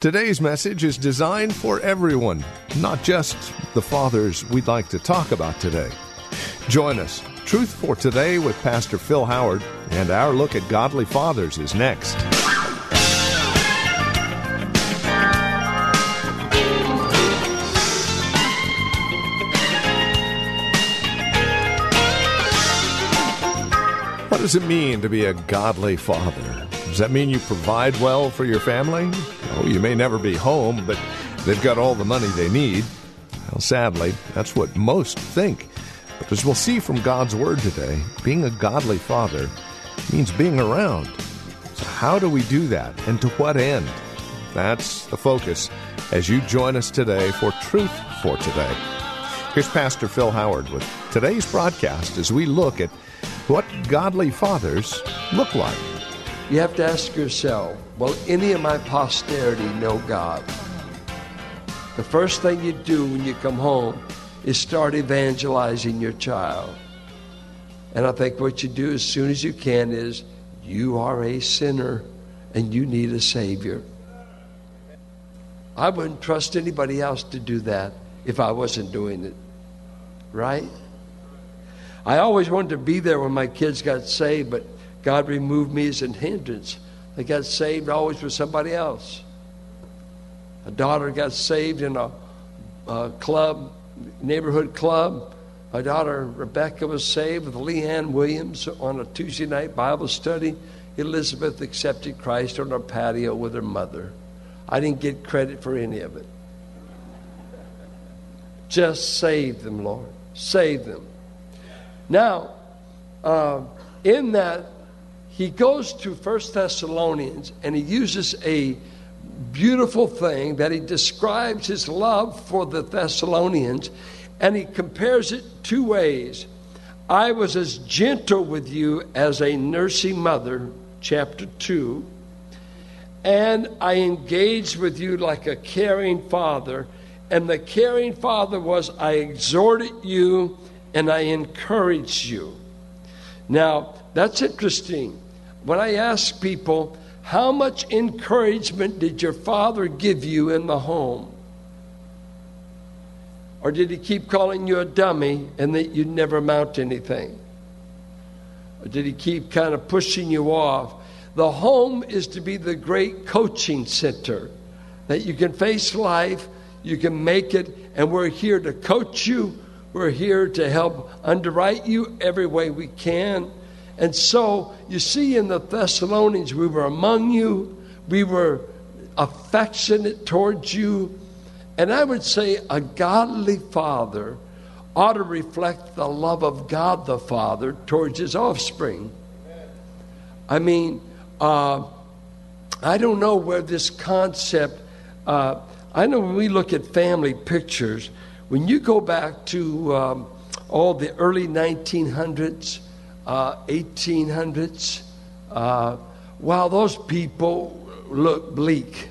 Today's message is designed for everyone, not just the fathers we'd like to talk about today. Join us. Truth for Today with Pastor Phil Howard, and our look at godly fathers is next. What does it mean to be a godly father? Does that mean you provide well for your family? Oh, you may never be home, but they've got all the money they need. Well, sadly, that's what most think. But as we'll see from God's Word today, being a godly father means being around. So how do we do that, and to what end? That's the focus as you join us today for Truth for Today. Here's Pastor Phil Howard with today's broadcast as we look at what godly fathers look like. You have to ask yourself, will any of my posterity know God? The first thing you do when you come home is start evangelizing your child. And I think what you do as soon as you can is, you are a sinner and you need a Savior. I wouldn't trust anybody else to do that if I wasn't doing it, right? I always wanted to be there when my kids got saved, but God removed me as a hindrance. They got saved always with somebody else. A daughter got saved in a neighborhood club. My daughter Rebecca was saved with Leanne Williams on a Tuesday night Bible study. Elizabeth accepted Christ on her patio with her mother. I didn't get credit for any of it. Just save them, Lord. Save them. Now, in that, he goes to First Thessalonians and he uses a beautiful thing that he describes his love for the Thessalonians, and he compares it two ways. I was as gentle with you as a nursing mother, chapter 2, and I engaged with you like a caring father, and the caring father was I exhorted you and I encouraged you. Now, that's interesting. When I ask people, how much encouragement did your father give you in the home? Or did he keep calling you a dummy and that you'd never amount to anything? Or did he keep kind of pushing you off? The home is to be the great coaching center that you can face life, you can make it, and we're here to coach you. We're here to help underwrite you every way we can. And so, you see in the Thessalonians, we were among you. We were affectionate towards you. And I would say a godly father ought to reflect the love of God the Father towards his offspring. I mean, I don't know where this concept... I know when we look at family pictures, when you go back to all the early 1900s, 1800s, wow, those people look bleak.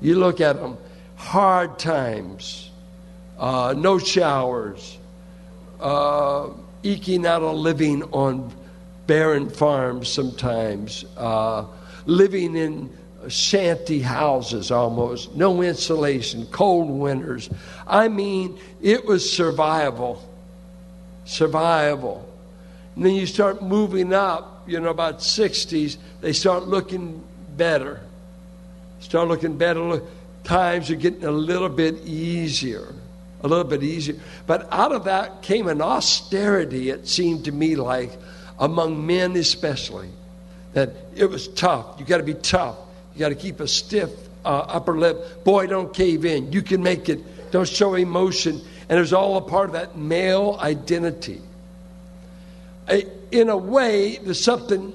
You look at them, hard times, no showers, eking out a living on barren farms sometimes, living in shanty houses almost, no insulation, cold winters. I mean, it was survival. And then you start moving up, about 60s, they start looking better. Times are getting a little bit easier. But out of that came an austerity, it seemed to me like, among men especially, that it was tough. You got to be tough. You got to keep a stiff upper lip. Boy, don't cave in. You can make it. Don't show emotion. And it was all a part of that male identity. In a way, there's something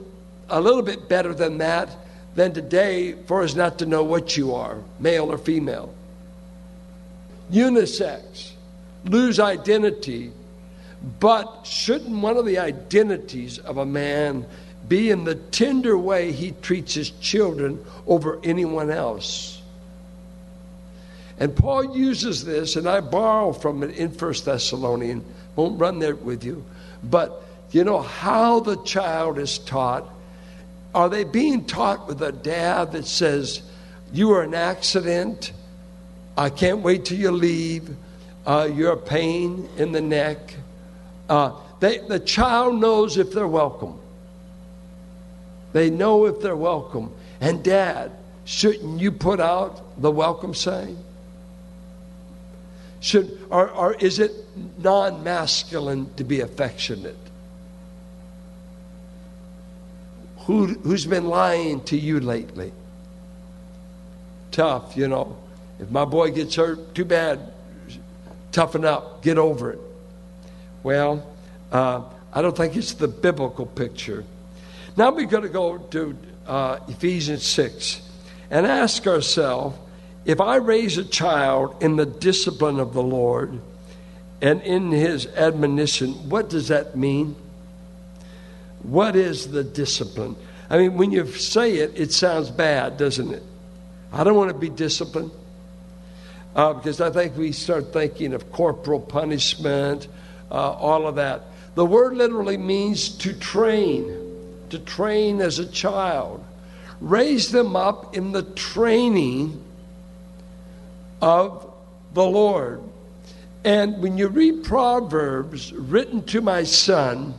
a little bit better than that than today for us not to know what you are, male or female. Unisex, lose identity, but shouldn't one of the identities of a man be in the tender way he treats his children over anyone else? And Paul uses this, and I borrow from it in First Thessalonians. Won't run there with you. But you know how the child is taught. Are they being taught with a dad that says, you are an accident, I can't wait till you leave, you're a pain in the neck? The child knows if they're welcome. They know if they're welcome. And dad, shouldn't you put out the welcome sign? Or is it non-masculine to be affectionate? Who's been lying to you lately? Tough, you know. If my boy gets hurt, too bad. Toughen up. Get over it. Well, I don't think it's the biblical picture. Now we're going to go to Ephesians 6 and ask ourselves, if I raise a child in the discipline of the Lord and in his admonition, what does that mean? What is the discipline? I mean, when you say it, it sounds bad, doesn't it? I don't want to be disciplined. Because I think we start thinking of corporal punishment, all of that. The word literally means to train as a child. Raise them up in the training of the Lord. And when you read Proverbs, written to my son,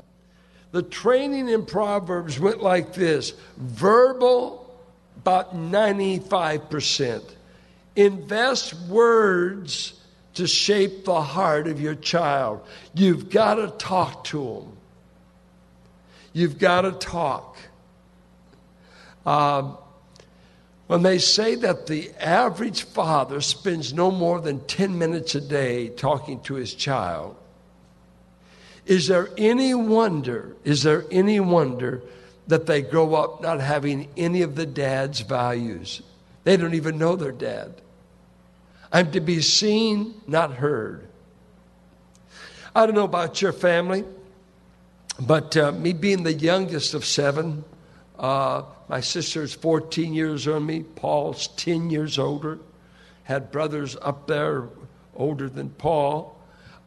the training in Proverbs went like this. Verbal, about 95%. Invest words to shape the heart of your child. You've got to talk to them. You've got to talk. When they say that the average father spends no more than 10 minutes a day talking to his child, is there any wonder that they grow up not having any of the dad's values? They don't even know their dad. I'm to be seen, not heard. I don't know about your family, but me being the youngest of seven, my sister's 14 years on me, Paul's 10 years older, had brothers up there older than Paul.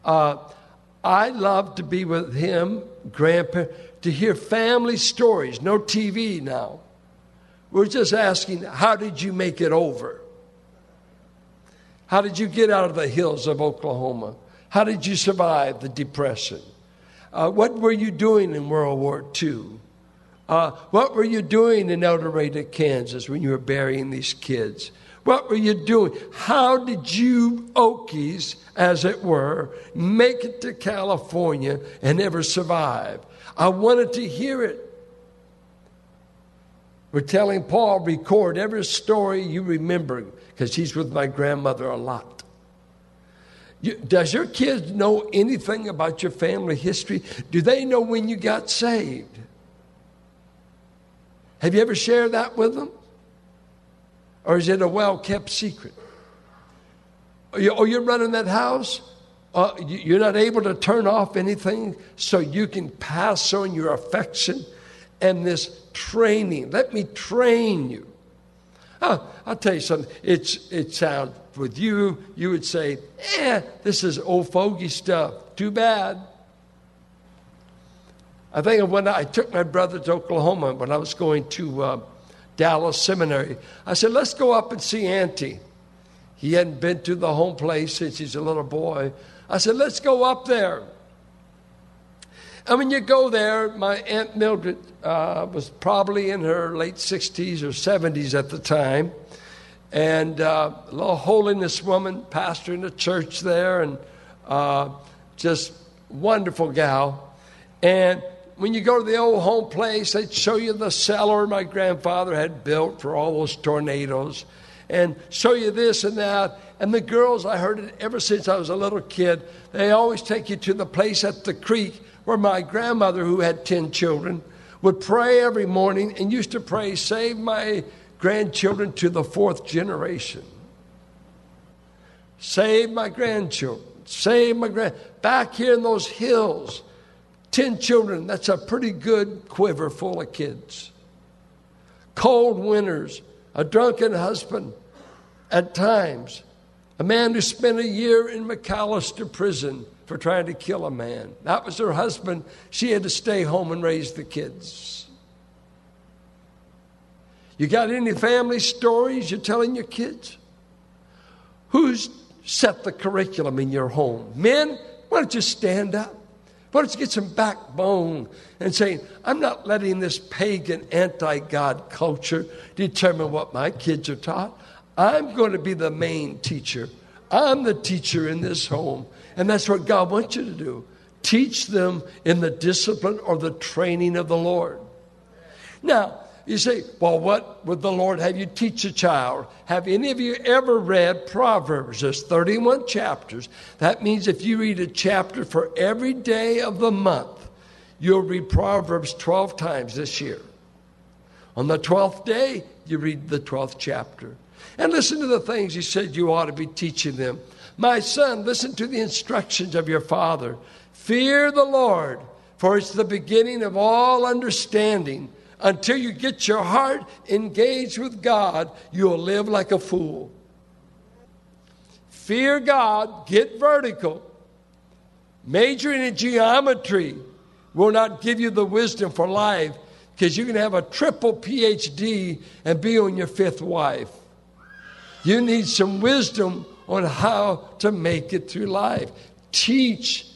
I love to be with him, grandpa, to hear family stories. No TV now. We're just asking, how did you make it over? How did you get out of the hills of Oklahoma? How did you survive the Depression? What were you doing in World War II? What were you doing in El Dorado, Kansas, when you were burying these kids? What were you doing? How did you Okies, as it were, make it to California and never survive? I wanted to hear it. We're telling Paul, record every story you remember, because he's with my grandmother a lot. Does your kids know anything about your family history? Do they know when you got saved? Have you ever shared that with them? Or is it a well-kept secret? You're running that house? You're not able to turn off anything so you can pass on your affection and this training. Let me train you. I'll tell you something. It sounds with you would say, this is old fogey stuff. Too bad. I think of when I took my brother to Oklahoma when I was going to Dallas Seminary. I said, let's go up and see Auntie. He hadn't been to the home place since he's a little boy. I said, let's go up there. And when you go there, my Aunt Mildred was probably in her late 60s or 70s at the time. And a little holiness woman, pastor in the church there, and just wonderful gal. And when you go to the old home place, they'd show you the cellar my grandfather had built for all those tornadoes and show you this and that. And the girls, I heard it ever since I was a little kid, they always take you to the place at the creek where my grandmother, who had 10 children, would pray every morning and used to pray, save my grandchildren to the fourth generation. Save my grandchildren. Save my Back here in those hills, 10 children. That's a pretty good quiver full of kids. Cold winters, a drunken husband at times, a man who spent a year in Macalester prison for trying to kill a man. That was her husband. She had to stay home and raise the kids. You got any family stories you're telling your kids? Who's set the curriculum in your home? Men, why don't you stand up? Why don't you get some backbone and say, I'm not letting this pagan anti-God culture determine what my kids are taught. I'm going to be the main teacher. I'm the teacher in this home. And that's what God wants you to do. Teach them in the discipline or the training of the Lord. Now, you say, well, what would the Lord have you teach a child? Have any of you ever read Proverbs? There's 31 chapters. That means if you read a chapter for every day of the month, you'll read Proverbs 12 times this year. On the 12th day, you read the 12th chapter. And listen to the things he said you ought to be teaching them. My son, listen to the instructions of your father. Fear the Lord, for it's the beginning of all understanding. Until you get your heart engaged with God, you'll live like a fool. Fear God, get vertical. Majoring in geometry will not give you the wisdom for life, because you can have a triple PhD and be on your fifth wife. You need some wisdom on how to make it through life. Teach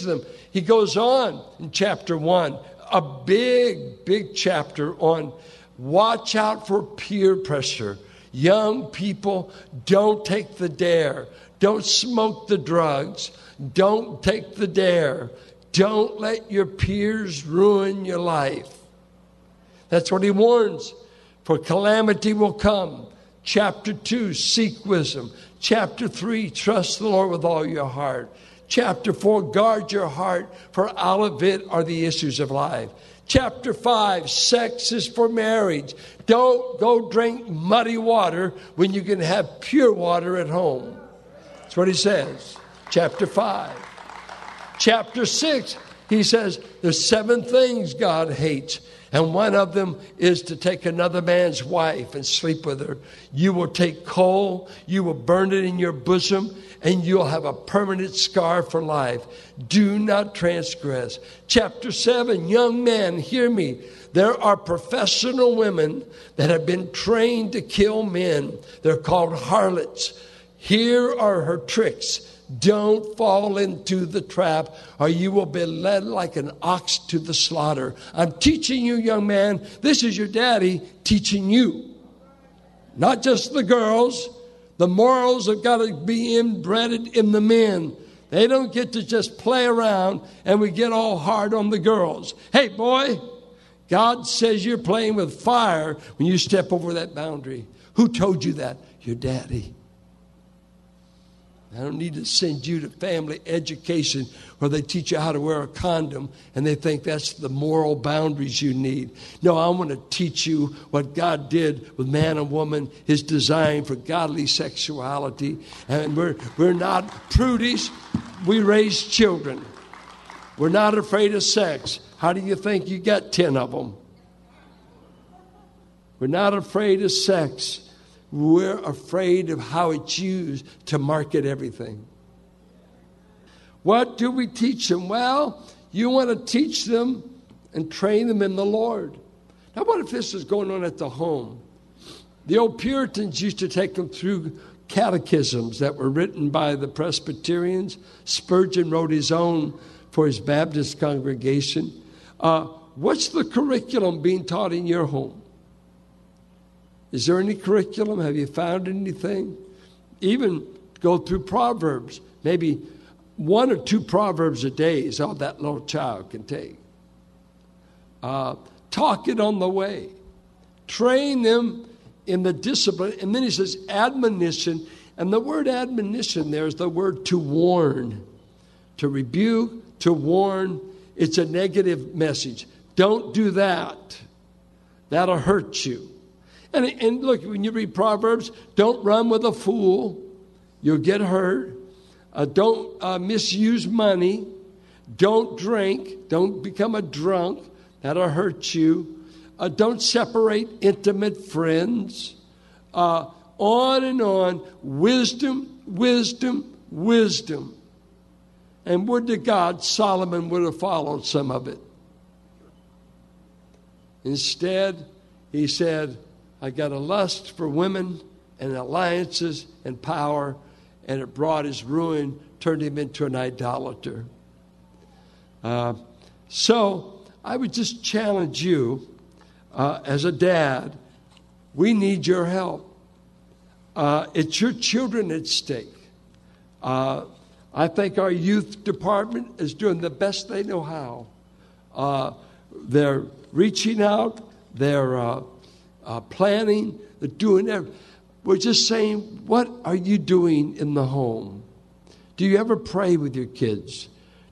them. He goes on in chapter 1. A big, big chapter on watch out for peer pressure. Young people, don't take the dare. Don't smoke the drugs. Don't take the dare. Don't let your peers ruin your life. That's what he warns. For calamity will come. Chapter 2, seek wisdom. Chapter 3, trust the Lord with all your heart. Chapter 4, guard your heart, for out of it are the issues of life. Chapter 5, sex is for marriage. Don't go drink muddy water when you can have pure water at home. That's what he says. Chapter 5. Chapter 6, he says, there's 7 things God hates. And one of them is to take another man's wife and sleep with her. You will take coal, you will burn it in your bosom, and you'll have a permanent scar for life. Do not transgress. Chapter 7, young man, hear me. There are professional women that have been trained to kill men. They're called harlots. Here are her tricks. Don't fall into the trap, or you will be led like an ox to the slaughter. I'm teaching you, young man. This is your daddy teaching you. Not just the girls. The morals have got to be inbredded in the men. They don't get to just play around and we get all hard on the girls. Hey, boy, God says you're playing with fire when you step over that boundary. Who told you that? Your daddy. I don't need to send you to family education where they teach you how to wear a condom and they think that's the moral boundaries you need. No, I want to teach you what God did with man and woman, his design for godly sexuality. And we're not prudish. We raise children. We're not afraid of sex. How do you think you got 10 of them? We're not afraid of sex. We're afraid of how it's used to market everything. What do we teach them? Well, you want to teach them and train them in the Lord. Now, what if this is going on at the home? The old Puritans used to take them through catechisms that were written by the Presbyterians. Spurgeon wrote his own for his Baptist congregation. What's the curriculum being taught in your home? Is there any curriculum? Have you found anything? Even go through Proverbs. Maybe 1 or 2 Proverbs a day is all that little child can take. Talk it on the way. Train them in the discipline. And then he says admonition. And the word admonition there is the word to warn. To rebuke, to warn. It's a negative message. Don't do that. That'll hurt you. And look, when you read Proverbs, don't run with a fool. You'll get hurt. Don't misuse money. Don't drink. Don't become a drunk. That'll hurt you. Don't separate intimate friends. On and on. Wisdom, wisdom, wisdom. And would to God Solomon would have followed some of it. Instead, he said, I got a lust for women and alliances and power, and it brought his ruin, turned him into an idolater. So I would just challenge you as a dad, we need your help. It's your children at stake. I think our youth department is doing the best they know how. They're reaching out, they're planning, they're doing everything. We're just saying, what are you doing in the home? Do you ever pray with your kids?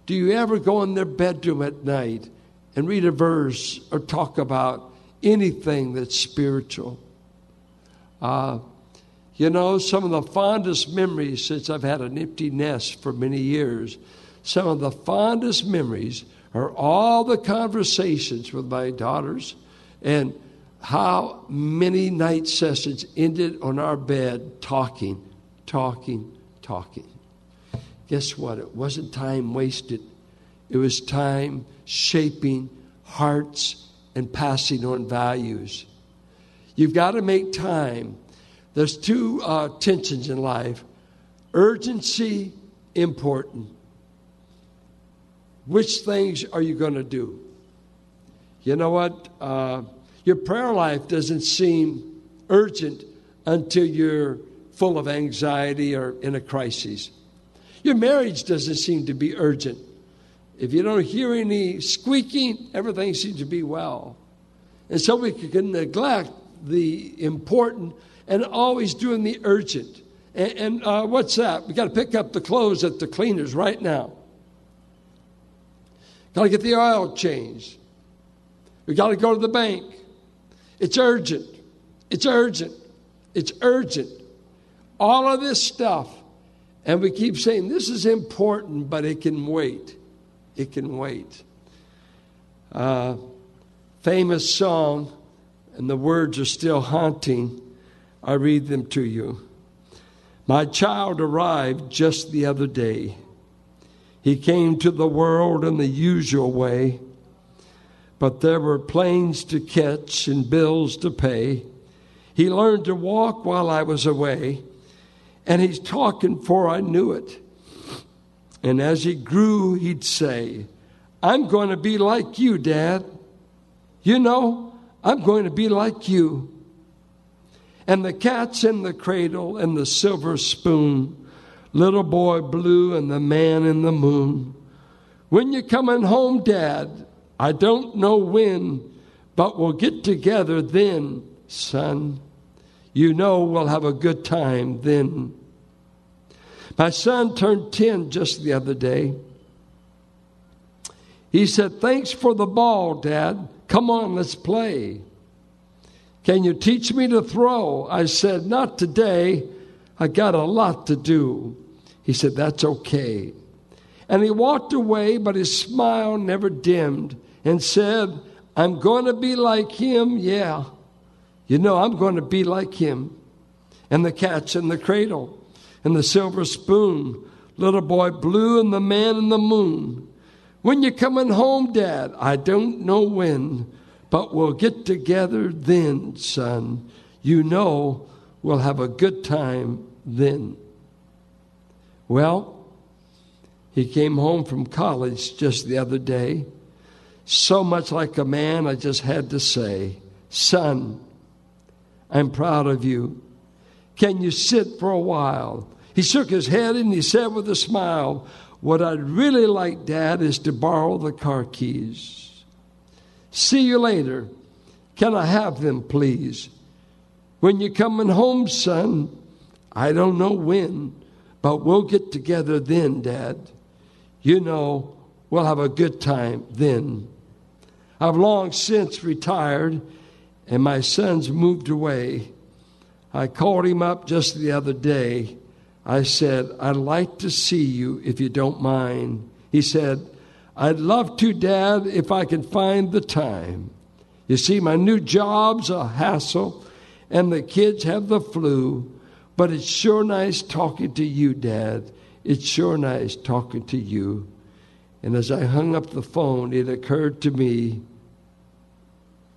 Do you ever go in their bedroom at night and read a verse or talk about anything that's spiritual? Some of the fondest memories, since I've had an empty nest for many years, some of the fondest memories are all the conversations with my daughters, and how many night sessions ended on our bed talking. Guess what? It wasn't time wasted. It was time shaping hearts and passing on values. You've got to make time. There's two tensions in life. Urgency, important. Which things are you going to do? You know what? Your prayer life doesn't seem urgent until you're full of anxiety or in a crisis. Your marriage doesn't seem to be urgent. If you don't hear any squeaking, everything seems to be well. And so we can neglect the important and always doing the urgent. And what's that? We got to pick up the clothes at the cleaners right now. Got to get the oil changed. We got to go to the bank. It's urgent. All of this stuff. And we keep saying, this is important, but it can wait. Famous song, and the words are still haunting. I read them to you. My child arrived just the other day. He came to the world in the usual way. But there were planes to catch and bills to pay. He learned to walk while I was away, and he's talking for I knew it. And as he grew, he'd say, I'm going to be like you, Dad. You know, I'm going to be like you. And the cat's in the cradle and the silver spoon, little boy blue and the man in the moon. When you're coming home, Dad, I don't know when, but we'll get together then, son. You know we'll have a good time then. My son turned 10 just the other day. He said, thanks for the ball, Dad. Come on, let's play. Can you teach me to throw? I said, not today. I got a lot to do. He said, that's okay. And he walked away, but his smile never dimmed, and said, I'm going to be like him, yeah. You know, I'm going to be like him. And the cat's in the cradle, and the silver spoon, little boy blue, and the man in the moon. When you're coming home, Dad, I don't know when, but we'll get together then, son. You know, we'll have a good time then. Well, he came home from college just the other day. So much like a man, I just had to say, son, I'm proud of you. Can you sit for a while? He shook his head and he said with a smile, what I'd really like, Dad, is to borrow the car keys. See you later. Can I have them, please? When you're coming home, son, I don't know when, but we'll get together then, Dad. You know, we'll have a good time then. I've long since retired, and my son's moved away. I called him up just the other day. I said, I'd like to see you if you don't mind. He said, I'd love to, Dad, if I can find the time. You see, my new job's a hassle, and the kids have the flu, but it's sure nice talking to you, Dad. It's sure nice talking to you. And as I hung up the phone, it occurred to me,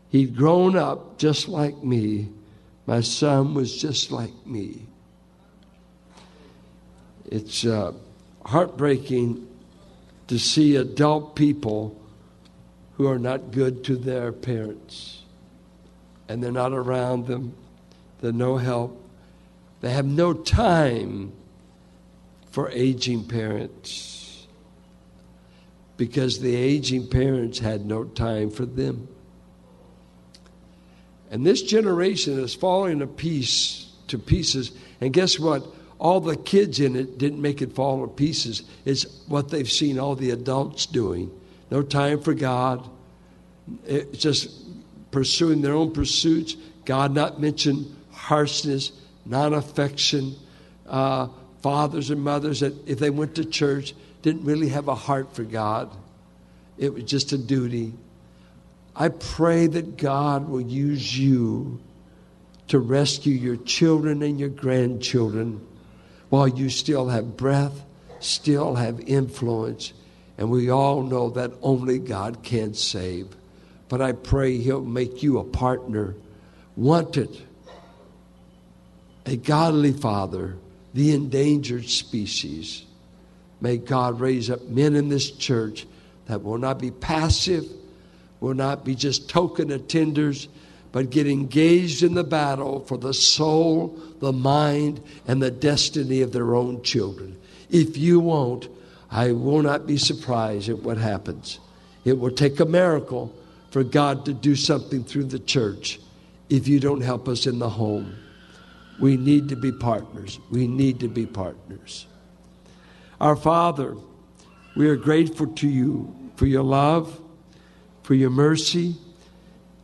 he'd grown up just like me. My son was just like me. It's heartbreaking to see adult people who are not good to their parents. And they're not around them. They're no help. They have no time for aging parents, because the aging parents had no time for them. And this generation is falling to pieces. And guess what? All the kids in it didn't make it fall to pieces. It's what they've seen all the adults doing. No time for God. It's just pursuing their own pursuits. God not mentioned, harshness, non-affection. Fathers and mothers that, if they went to church, didn't really have a heart for God. It was just a duty. I pray that God will use you to rescue your children and your grandchildren while you still have breath, still have influence. And we all know that only God can save. But I pray He'll make you a partner, wanted, a godly father, the endangered species. May God raise up men in this church that will not be passive, will not be just token attenders, but get engaged in the battle for the soul, the mind, and the destiny of their own children. If you won't, I will not be surprised at what happens. It will take a miracle for God to do something through the church if you don't help us in the home. We need to be partners. We need to be partners. Our Father, we are grateful to you for your love, for your mercy,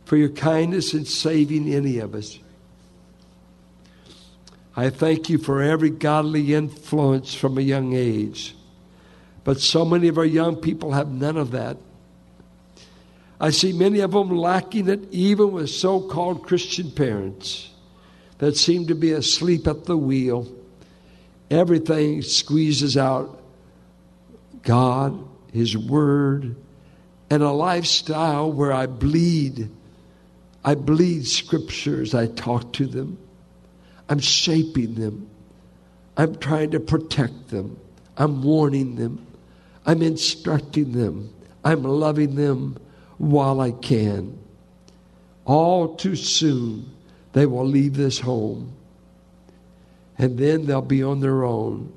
for your kindness in saving any of us. I thank you for every godly influence from a young age. But so many of our young people have none of that. I see many of them lacking it even with so-called Christian parents that seem to be asleep at the wheel. Everything squeezes out God, His Word, and a lifestyle where I bleed Scripture as I talk to them. I'm shaping them. I'm trying to protect them. I'm warning them. I'm instructing them. I'm loving them while I can. All too soon, they will leave this home, and then they'll be on their own.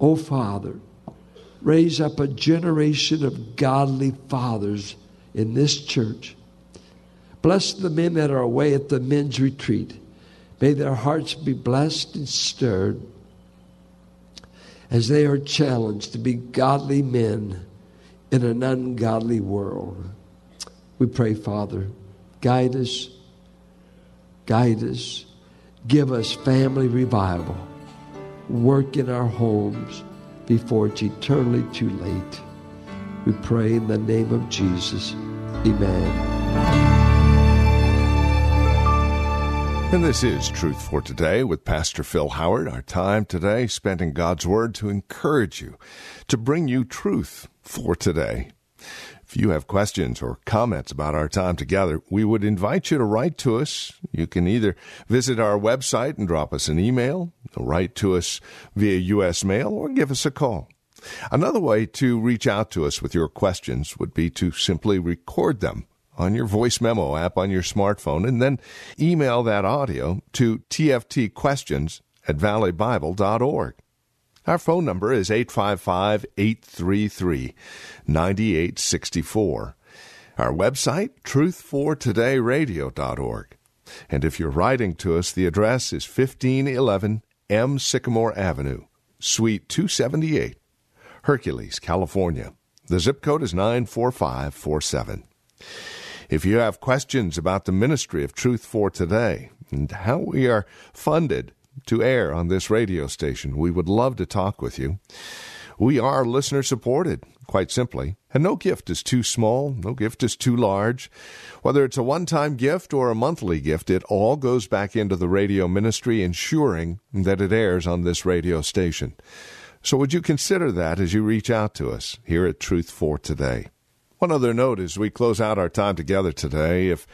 Oh, Father, raise up a generation of godly fathers in this church. Bless the men that are away at the men's retreat. May their hearts be blessed and stirred as they are challenged to be godly men in an ungodly world. We pray, Father, guide us. Guide us. Give us family revival. Work in our homes before it's eternally too late. We pray in the name of Jesus. Amen. And this is Truth for Today with Pastor Phil Howard. Our time today spent in God's Word to encourage you, to bring you truth for today. If you have questions or comments about our time together, we would invite you to write to us. You can either visit our website and drop us an email, or write to us via U.S. mail, or give us a call. Another way to reach out to us with your questions would be to simply record them on your voice memo app on your smartphone, and then email that audio to tftquestions@valleybible.org. Our phone number is 855-833-9864. Our website, truthfortodayradio.org. And if you're writing to us, the address is 1511 M. Sycamore Avenue, Suite 278, Hercules, California. The zip code is 94547. If you have questions about the ministry of Truth for Today and how we are funded to air on this radio station, we would love to talk with you. We are listener-supported, quite simply, and no gift is too small, no gift is too large. Whether it's a one-time gift or a monthly gift, it all goes back into the radio ministry, ensuring that it airs on this radio station. So would you consider that as you reach out to us here at Truth for Today? One other note as we close out our time together today, if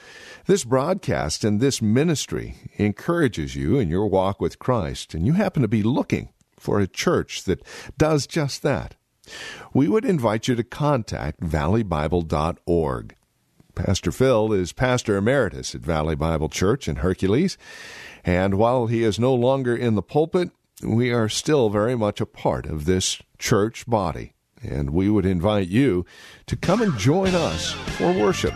this broadcast and this ministry encourages you in your walk with Christ, and you happen to be looking for a church that does just that, we would invite you to contact valleybible.org. Pastor Phil is pastor emeritus at Valley Bible Church in Hercules, and while he is no longer in the pulpit, we are still very much a part of this church body, and we would invite you to come and join us for worship.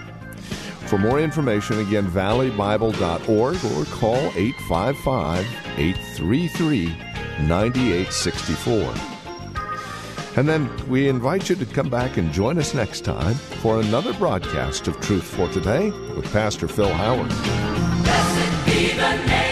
For more information, again, valleybible.org or call 855-833-9864. And then we invite you to come back and join us next time for another broadcast of Truth for Today with Pastor Phil Howard. Blessed be the name.